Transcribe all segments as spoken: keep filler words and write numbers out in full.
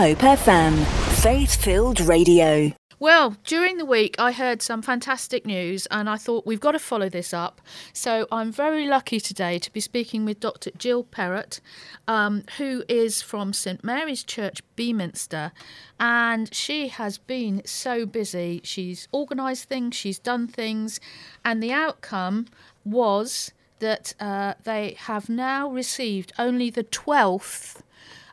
Hope F M, faith-filled radio. Well, during the week I heard some fantastic news and I thought we've got to follow this up. So I'm very lucky today to be speaking with Doctor Jill Perrett, um, who is from Saint Mary's Church, Beaminster, and she has been so busy. She's organised things, she's done things, and the outcome was that uh, they have now received only the twelfth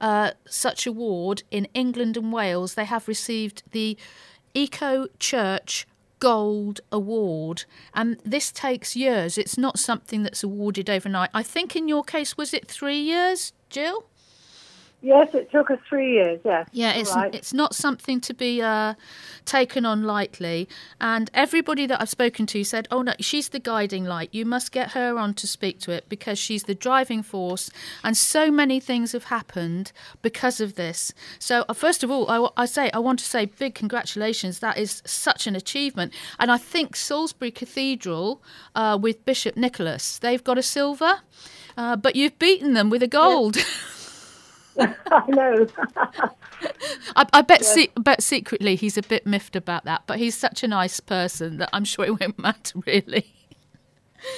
uh, such award in England and Wales. They have received the Eco Church Gold Award, and this takes years. It's not something that's awarded overnight. I think in your case, was it three years, Jill? Yes, it took us three years, yes. Yeah, it's right. It's not something to be uh, taken on lightly. And everybody that I've spoken to said, oh, no, she's the guiding light. You must get her on to speak to it because she's the driving force. And so many things have happened because of this. So uh, first of all, I, w- I, say, I want to say big congratulations. That is such an achievement. And I think Salisbury Cathedral uh, with Bishop Nicholas, they've got a silver, uh, but you've beaten them with a gold. Yeah. I know. I, I bet, yes. se- bet secretly he's a bit miffed about that, but he's such a nice person that I'm sure it won't matter, really.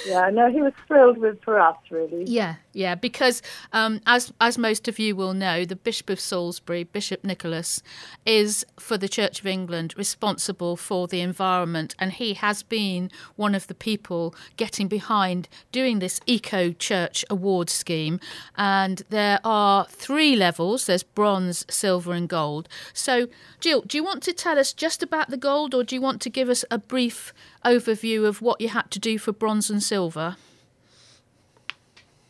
Yeah, no, he was thrilled with for us, really. Yeah, yeah, because um, as as most of you will know, the Bishop of Salisbury, Bishop Nicholas, is for the Church of England responsible for the environment, and he has been one of the people getting behind doing this Eco Church Award scheme. And there are three levels: there's bronze, silver, and gold. So, Jill, do you want to tell us just about the gold, or do you want to give us a brief overview of what you had to do for bronze and silver?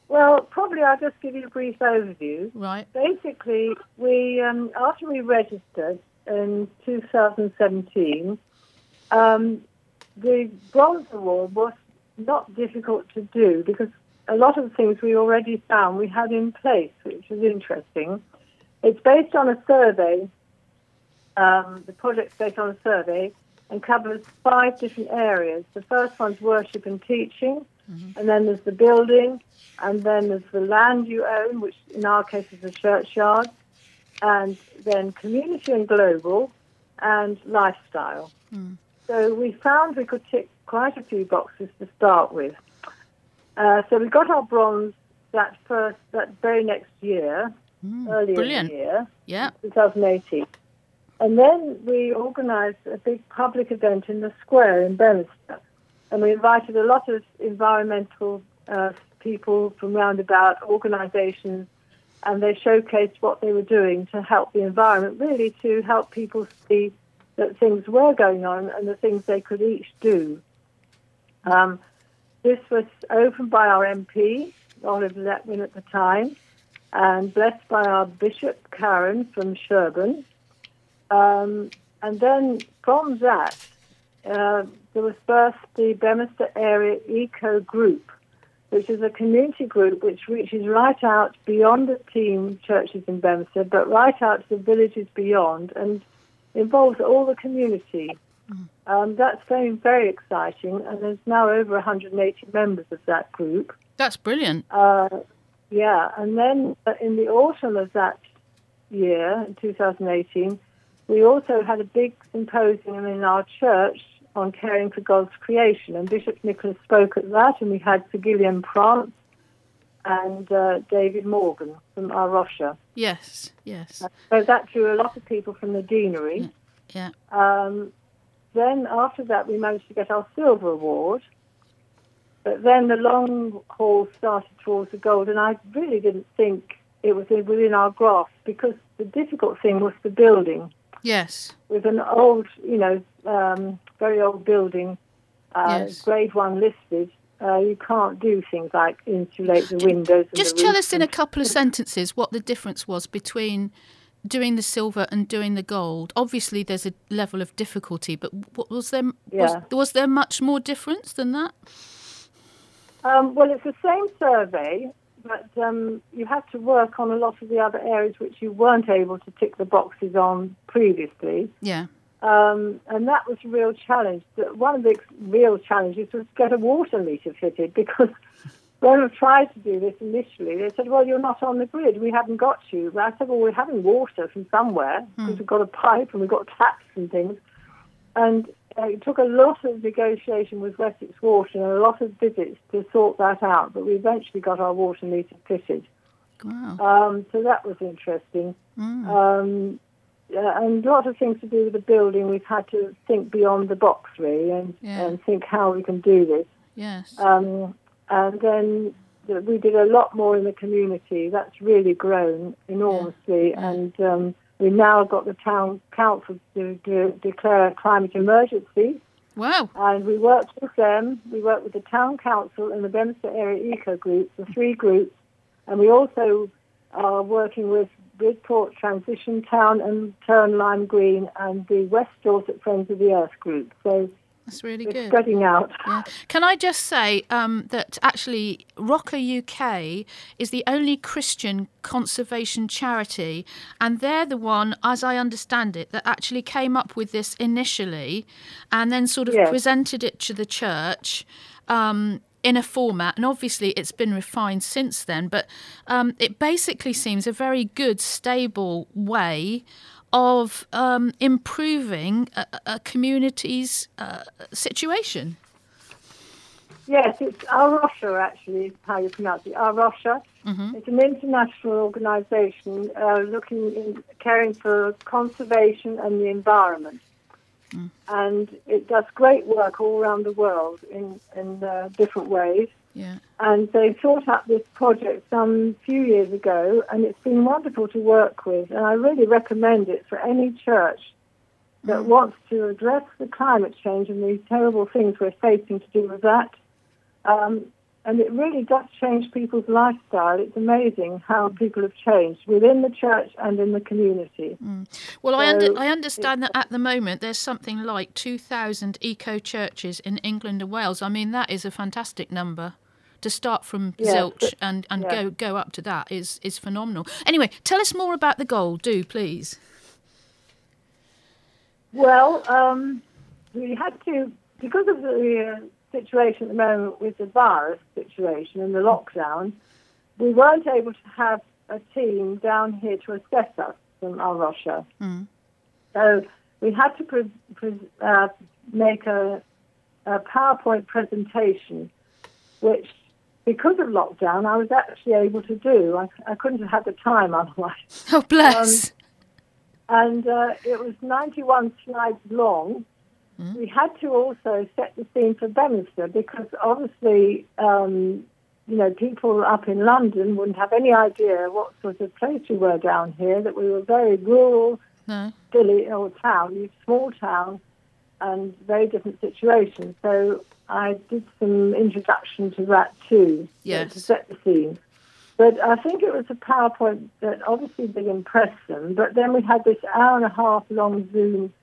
Well, probably I'll just give you a brief overview. Right. Basically, we um, after we registered in two thousand seventeen, um, the bronze award was not difficult to do because a lot of the things we already found we had in place, which was interesting. It's based on a survey. Um, the project's based on a survey and covers five different areas. The first one's worship and teaching, mm-hmm. and then there's the building, and then there's the land you own, which in our case is the churchyard, and then community and global, and lifestyle. Mm. So we found we could tick quite a few boxes to start with. Uh, so we got our bronze that first, that very next year, mm, earlier brilliant. In the year, yeah. twenty eighteen. And then we organised a big public event in the square in Beaminster. And we invited a lot of environmental uh, people from roundabout organisations, and they showcased what they were doing to help the environment, really to help people see that things were going on and the things they could each do. Um, this was opened by our M P, Oliver Letwin at the time, and blessed by our Bishop Karen from Sherborne. Um, and then from that, uh, there was birthed the Beaminster Area Eco Group, which is a community group which reaches right out beyond the team churches in Beaminster, but right out to the villages beyond, and involves all the community. Mm. Um, that's been very exciting, and there's now over one hundred eighty members of that group. That's brilliant. Uh, yeah, and then in the autumn of that year, in two thousand eighteen, we also had a big symposium in our church on caring for God's creation, and Bishop Nicholas spoke at that, and we had Sir Gillian Prance and uh, David Morgan from A Rocha. Yes, yes. So that drew a lot of people from the deanery. Yeah. Um, then after that, we managed to get our silver award, but then the long haul started towards the gold, and I really didn't think it was within our grasp because the difficult thing was the building. Yes. With an old, you know, um, very old building, uh, yes. grade one listed, uh, you can't do things like insulate the windows. Just and the tell us in a couple of sentences what the difference was between doing the silver and doing the gold. Obviously, there's a level of difficulty, but what was there? Yeah. Was, was there much more difference than that? Um, well, it's the same survey, but um, you had to work on a lot of the other areas which you weren't able to tick the boxes on previously. Yeah. Um, and that was a real challenge. One of the real challenges was to get a water meter fitted because when I tried to do this initially, they said, well, you're not on the grid. We haven't got you. But I said, well, we're having water from somewhere because mm. we've got a pipe and we've got taps and things. And uh, it took a lot of negotiation with Wessex Water and a lot of visits to sort that out. But we eventually got our water meter fitted. Wow. Um, so that was interesting. Mm. Um, uh, and a lot of things to do with the building. We've had to think beyond the box, really, and, yeah. and think how we can do this. Yes. Um, and then we did a lot more in the community. That's really grown enormously. Yeah. And um, we've now got the town council to, to declare a climate emergency. Wow. And we worked with them. We worked with the town council and the Beaminster Area Eco Group, the three groups. And we also are working with Bridport, Transition Town and Turn Lime Green and the West Dorset Friends of the Earth Group. So that's really it's good. Spreading out. Yeah. Can I just say um, that actually Rocker U K is the only Christian conservation charity, and they're the one, as I understand it, that actually came up with this initially and then sort of yes. presented it to the church um, in a format, and obviously it's been refined since then, but um, it basically seems a very good, stable way of um, improving a, a community's uh, situation. Yes, it's A Rocha, actually, is how you pronounce it. A Rocha. Mm-hmm. It's an international organisation uh, looking in, caring for conservation and the environment. Mm. And it does great work all around the world in, in uh, different ways. Yeah. And they thought up this project some few years ago, and it's been wonderful to work with. And I really recommend it for any church that mm. wants to address the climate change and these terrible things we're facing to do with that. Um, and it really does change people's lifestyle. It's amazing how people have changed within the church and in the community. Mm. Well, so I, under, I understand that at the moment there's something like two thousand eco-churches in England and Wales. I mean, that is a fantastic number. To start from yes, zilch and, and yes. go go up to that is, is phenomenal. Anyway, tell us more about the goal, do, please. Well, um, we had to, because of the uh, situation at the moment with the virus situation and the lockdown, we weren't able to have a team down here to assess us from Arusha. Mm. So we had to pre- pre- uh, make a, a PowerPoint presentation, which because of lockdown, I was actually able to do. I, I couldn't have had the time otherwise. Oh, bless. Um, and uh, it was ninety-one slides long. Mm. We had to also set the scene for Beaminster because obviously, um, you know, people up in London wouldn't have any idea what sort of place we were down here, that we were very rural, no. silly old town, small town, and very different situation. So I did some introduction to that too, yes. to set the scene. But I think it was a PowerPoint that obviously did impress them. But then we had this hour and a half long Zoom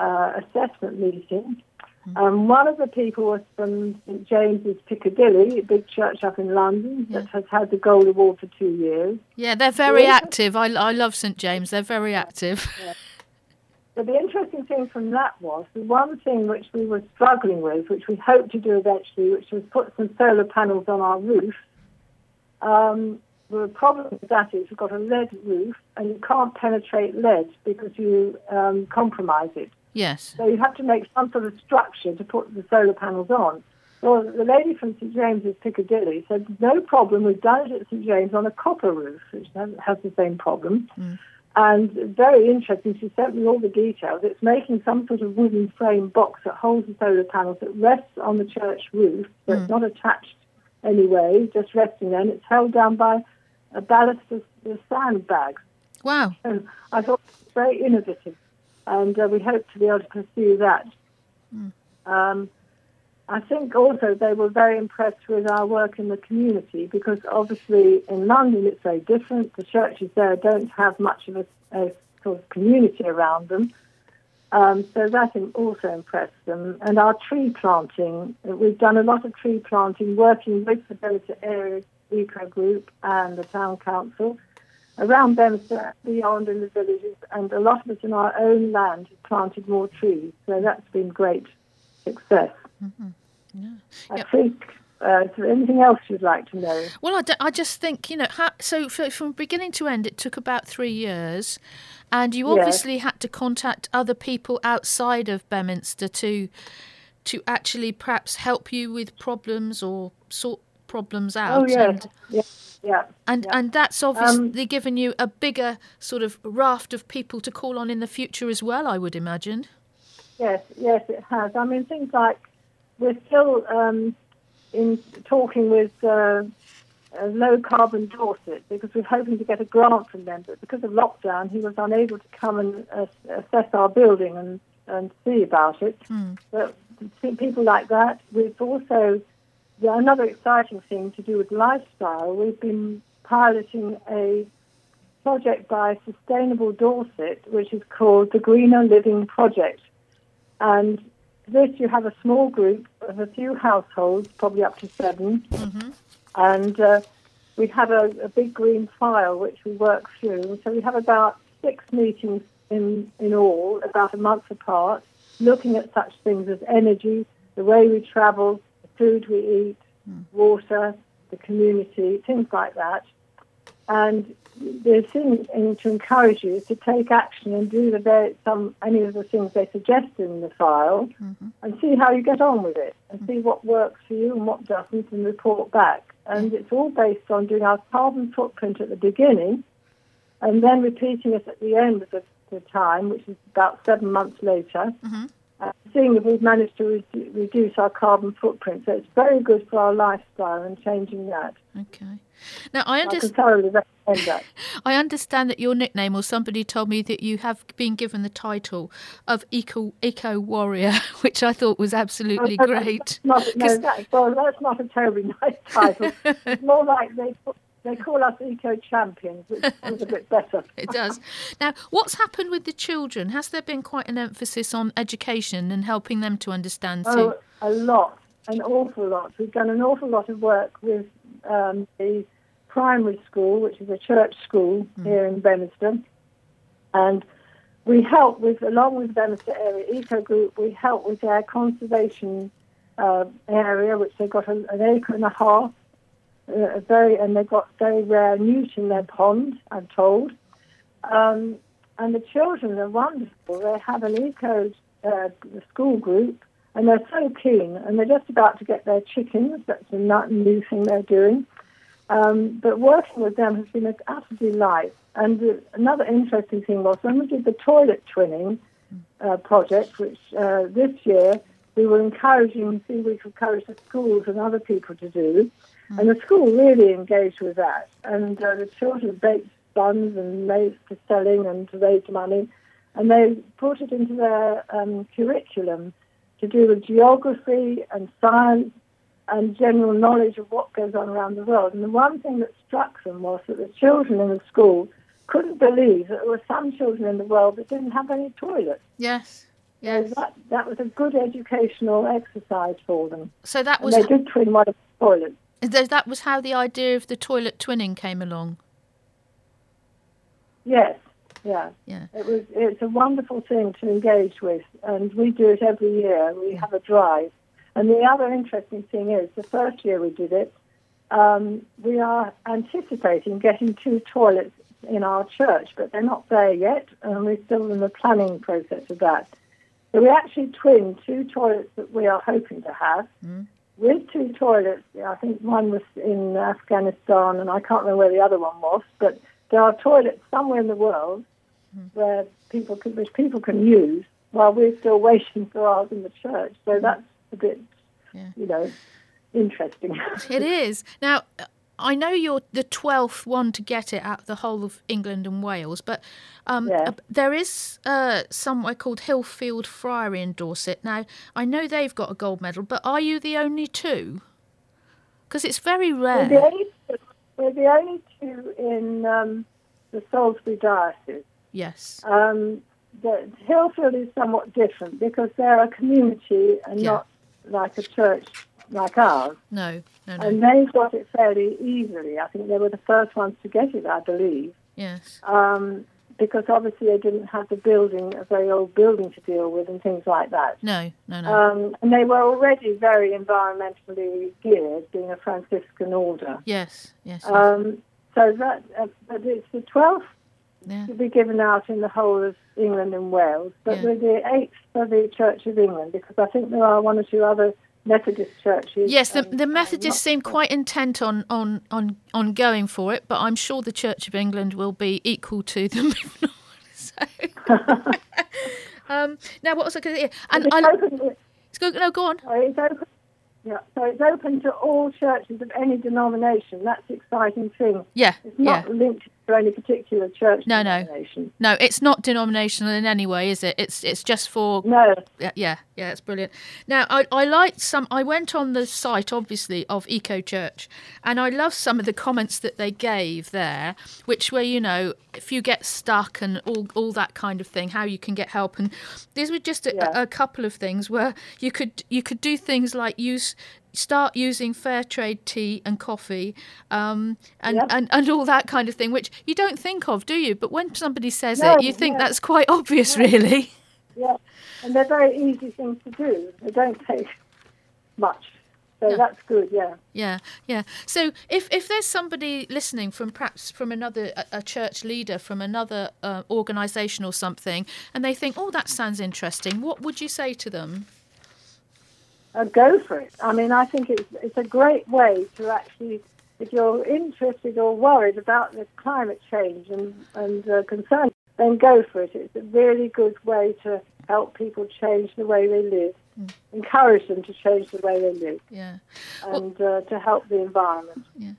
uh, assessment meeting. Mm-hmm. Um, one of the people was from Saint James's Piccadilly, a big church up in London yeah. that has had the Gold Award for two years. Yeah, they're very yeah. active. I, I love Saint James. They're very active. Yeah. But the interesting thing from that was the one thing which we were struggling with, which we hope to do eventually, which was put some solar panels on our roof. Um, the problem with that is we've got a lead roof and you can't penetrate lead because you um, compromise it. Yes. So you have to make some sort of structure to put the solar panels on. Well, the lady from Saint James's Piccadilly said, no problem, we've done it at Saint James on a copper roof, which has the same problem. Mm. And very interesting, she sent me all the details. It's making some sort of wooden frame box that holds the solar panels that rests on the church roof, so mm. it's not attached anyway, just resting there, and it's held down by a ballast of sandbags. Wow. So I thought it was very innovative, and uh, we hope to be able to pursue that. Mm. Um, I think also they were very impressed with our work in the community because obviously in London it's very different. The churches there don't have much of a, a sort of community around them. Um, so that also impressed them. And our tree planting, we've done a lot of tree planting, working with the Delta Area Eco Group and the Town Council around Beaminster, beyond in the villages, and a lot of us in our own land have planted more trees. So that's been great success. Mm-hmm. Yeah. I yep. think Uh, so anything else you'd like to know? Well, I, d- I just think, you know, how, so from beginning to end, it took about three years, and you obviously yes. had to contact other people outside of Beaminster to to actually perhaps help you with problems or sort problems out. Oh, yeah, and, yeah, yeah. And, yeah. and that's obviously um, given you a bigger sort of raft of people to call on in the future as well, I would imagine. Yes, yes, it has. I mean, things like we're still... Um, in talking with uh, uh, Low Carbon Dorset, because we're hoping to get a grant from them, but because of lockdown, he was unable to come and uh, assess our building and, and see about it. Mm. But people like that, we've also, yeah, another exciting thing to do with lifestyle, we've been piloting a project by Sustainable Dorset, which is called the Greener Living Project. And this, you have a small group of a few households, probably up to seven, mm-hmm. and uh, we have a, a big green file which we work through. So we have about six meetings in, in all, about a month apart, looking at such things as energy, the way we travel, the food we eat, mm. water, the community, things like that. And the thing to encourage you is to take action and do the some any of the things they suggest in the file, mm-hmm. and see how you get on with it, and see what works for you and what doesn't, and report back. And it's all based on doing our carbon footprint at the beginning, and then repeating it at the end of the, the time, which is about seven months later, mm-hmm. and seeing if we've managed to re- reduce our carbon footprint. So it's very good for our lifestyle and changing that. Okay. Now, I, under- I can thoroughly recommend that. I understand that your nickname, or somebody told me that you have been given the title of Eco, Eco Warrior, which I thought was absolutely oh, no, great. That's not, no, that's, well, that's not a terribly nice title. It's more like they they call us Eco Champions, which sounds a bit better. It does. Now, what's happened with the children? Has there been quite an emphasis on education and helping them to understand? Oh, too? a lot, an awful lot. We've done an awful lot of work with um, the primary school, which is a church school mm. here in Beaminster, and we help with, along with Beaminster Area Eco Group, we help with their conservation uh, area, which they've got an, an acre and a half, uh, very, and they've got very rare newt in their pond, I'm told. Um, and the children are wonderful. They have an eco uh, school group, and they're so keen, and they're just about to get their chickens. That's a new thing they're doing. Um, but working with them has been an absolute delight. And uh, another interesting thing was when we did the toilet twinning uh, project, which uh, this year we were encouraging, see, we encouraged the schools and other people to do. Mm. And the school really engaged with that. And uh, the children baked buns and made for selling and raised money. And they brought it into their um, curriculum to do with geography and science and general knowledge of what goes on around the world. And the one thing that struck them was that the children in the school couldn't believe that there were some children in the world that didn't have any toilets. Yes, yes. So that, that was a good educational exercise for them. So that was... And they did twin one of the toilets. That was how the idea of the toilet twinning came along? Yes, yeah. yeah. It was. It's a wonderful thing to engage with, and we do it every year. We yeah. have a drive. And the other interesting thing is, the first year we did it, um, we are anticipating getting two toilets in our church, but they're not there yet, and we're still in the planning process of that. So we actually twinned two toilets that we are hoping to have, mm. with two toilets. I think one was in Afghanistan, and I can't remember where the other one was, but there are toilets somewhere in the world mm. where people can, which people can use while we're still waiting for ours in the church. So that's a bit, yeah. you know, interesting. It is. Now, I know you're the twelfth one to get it out of the whole of England and Wales, but um, yeah. there is uh, somewhere called Hillfield Friary in Dorset. Now, I know they've got a gold medal, but are you the only two? Because it's very rare. We're the only two, we're the only two in um, the Salisbury Diocese. Yes. Um, the Hillfield is somewhat different because they're a community and yeah. not like a church like ours. No, no, no. And they got it fairly easily. I think they were the first ones to get it, I believe. Yes. Um, because obviously they didn't have the building, a very old building to deal with and things like that. No, no, no. Um, and they were already very environmentally geared, being a Franciscan order. Yes, yes. yes. Um, so that uh, but it's the twelfth yeah. to be given out in the whole of England and Wales, but yeah. we're the eighth for the Church of England, because I think there are one or two other Methodist churches. Yes, the, the Methodists seem quite intent on, on, on, on going for it, but I'm sure the Church of England will be equal to them. So. um, now, what was I going to say? And it's I, open to, it's go, no, go on. It's open, yeah, so it's open to all churches of any denomination. That's the exciting thing. Yeah, it's not yeah. linked to any particular church no, denomination. No, no, it's not denominational in any way, is it? It's it's just for... No. Yeah, yeah, yeah that's brilliant. Now, I, I liked some... I went on the site, obviously, of Eco Church, and I love some of the comments that they gave there, which were, you know, if you get stuck and all, all that kind of thing, how you can get help. And these were just a, yeah. a, a couple of things where you could you could do things like use... start using fair trade tea and coffee um, and, yep. and, and all that kind of thing, which you don't think of, do you? But when somebody says no, it, you think yeah. that's quite obvious, yeah. really. Yeah, and they're very easy things to do. They don't take much. So yeah. that's good, yeah. Yeah, yeah. So if, if there's somebody listening from perhaps from another, a, a church leader from another uh, organisation or something, and they think, oh, that sounds interesting, what would you say to them? Uh, go for it. I mean, I think it's, it's a great way to actually, if you're interested or worried about the climate change and, and uh, concern, then go for it. It's a really good way to help people change the way they live, mm. encourage them to change the way they live, yeah. and well, uh, to help the environment. Yeah.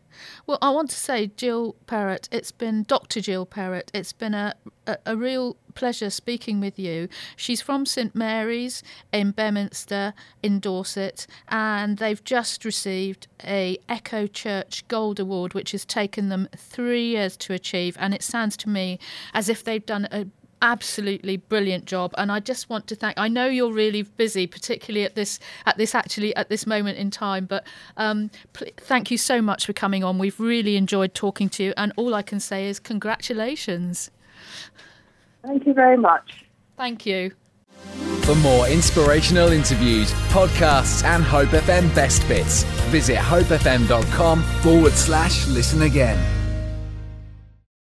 Well, I want to say, Jill Perrett, it's been Doctor Jill Perrett, it's been a, a, a real pleasure speaking with you. She's from St Mary's in Beaminster in Dorset, and they've just received a Eco Church Gold Award, which has taken them three years to achieve, and it sounds to me as if they've done a absolutely brilliant job. And I just want to thank, I know you're really busy, particularly at this at this actually at this moment in time, but um pl- thank you so much for coming on. We've really enjoyed talking to you, and all I can say is congratulations. Thank you very much. Thank you. For more inspirational interviews, podcasts and Hope F M best bits, visit hope f m dot com forward slash listen again.